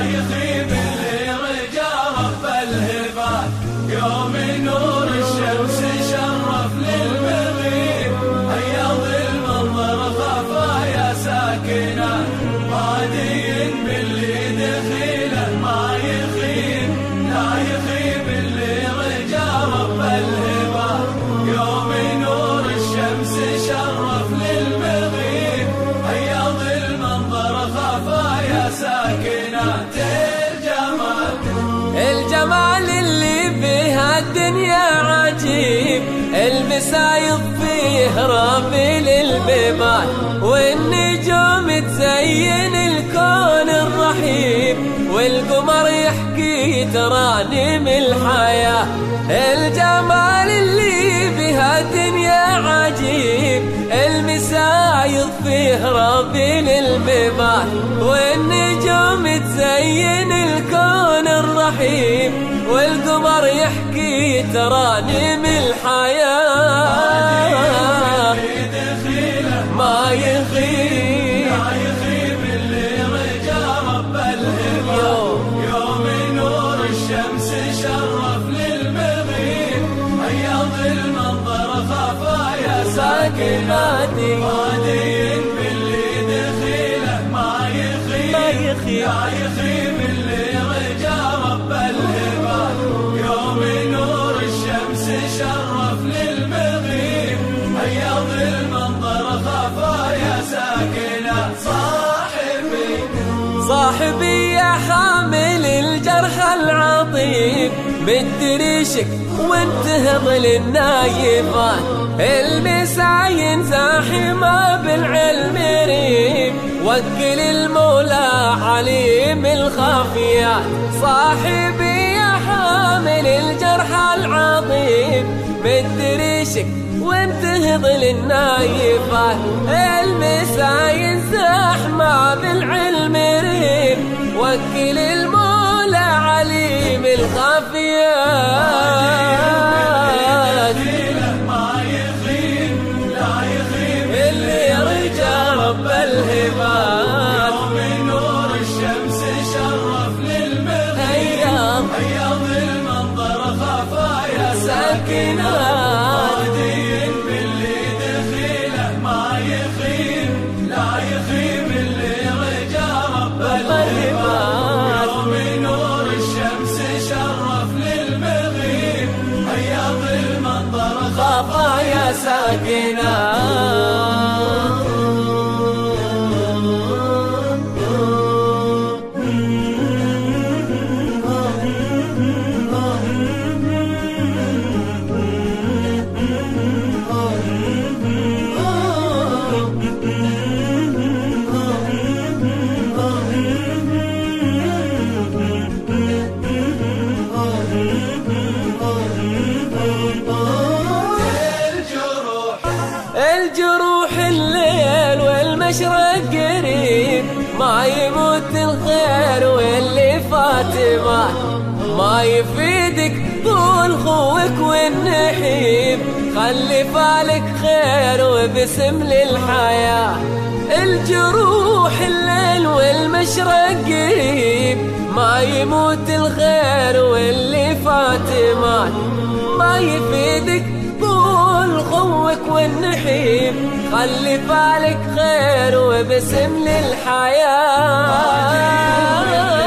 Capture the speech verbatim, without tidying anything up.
شايخي باللي رجاه بالهبات يوم نور الشمس شرف للمغيب أيض المنظر خافا يا ساكنة قادي باللي دخيله ما يخيب شايخي باللي رجاه بالهبات يوم نور الشمس شرف للمغيب أيض المنظر خافا يا ساكنة الجمال الجمال اللي بها الدنيا عجيب المسايط فيه رابي للبيبان والنجوم تزين الكون الرحيب والقمر يحكي ترانيم الحياة الجمال اللي بها الدنيا عجيب المسايط فيه رابي للبيبان والنجوم تزين الكون الرحيب والقمر يحكي ترانيم الحياة ما يخيب ما يخيب اللي رجا رب الهبة يوم نور الشمس شرف للمغيب أيض المنظر خافا يا ساكناتي قادي باللي دخيله ما يخيب ما يخيب اللي رجا رب الهبة يوم نور الشمس شرف للمغيب أيض المنظر خافا يا ساكنة صاحبي صاحبي يا حامل الجرح العطيب بتريشك وانت هضل النايفات المساين زاحمة بالعلم ريب وكل المولى عليم الخافيات صاحبي يا حامل الجرح العظيم بتريشك وانت هضل النايفات المساين زاحمة بالعلم ريب وكل المولى عليم الخافيات ما يخيب لا يخيب اللي رجا رب الهبات يوم نور الشمس شرف للمغيب أيض المنظر خافا يا ساكنة قادي باللي دخيله ما يخيب لا يخيب اللي رجا رب الهبات خافا يا ساكنة الجروح الليل والمشرق قريب ما يموت الخير واللي فاتمه ما يفيدك طول خوك والنحيب خلي بالك خير وبسم للحياة الجروح الليل والمشرق قريب ما يموت الخير واللي فاتمه ما يفيدك خوك والنحيب خلي بالك خير وبسم للحياة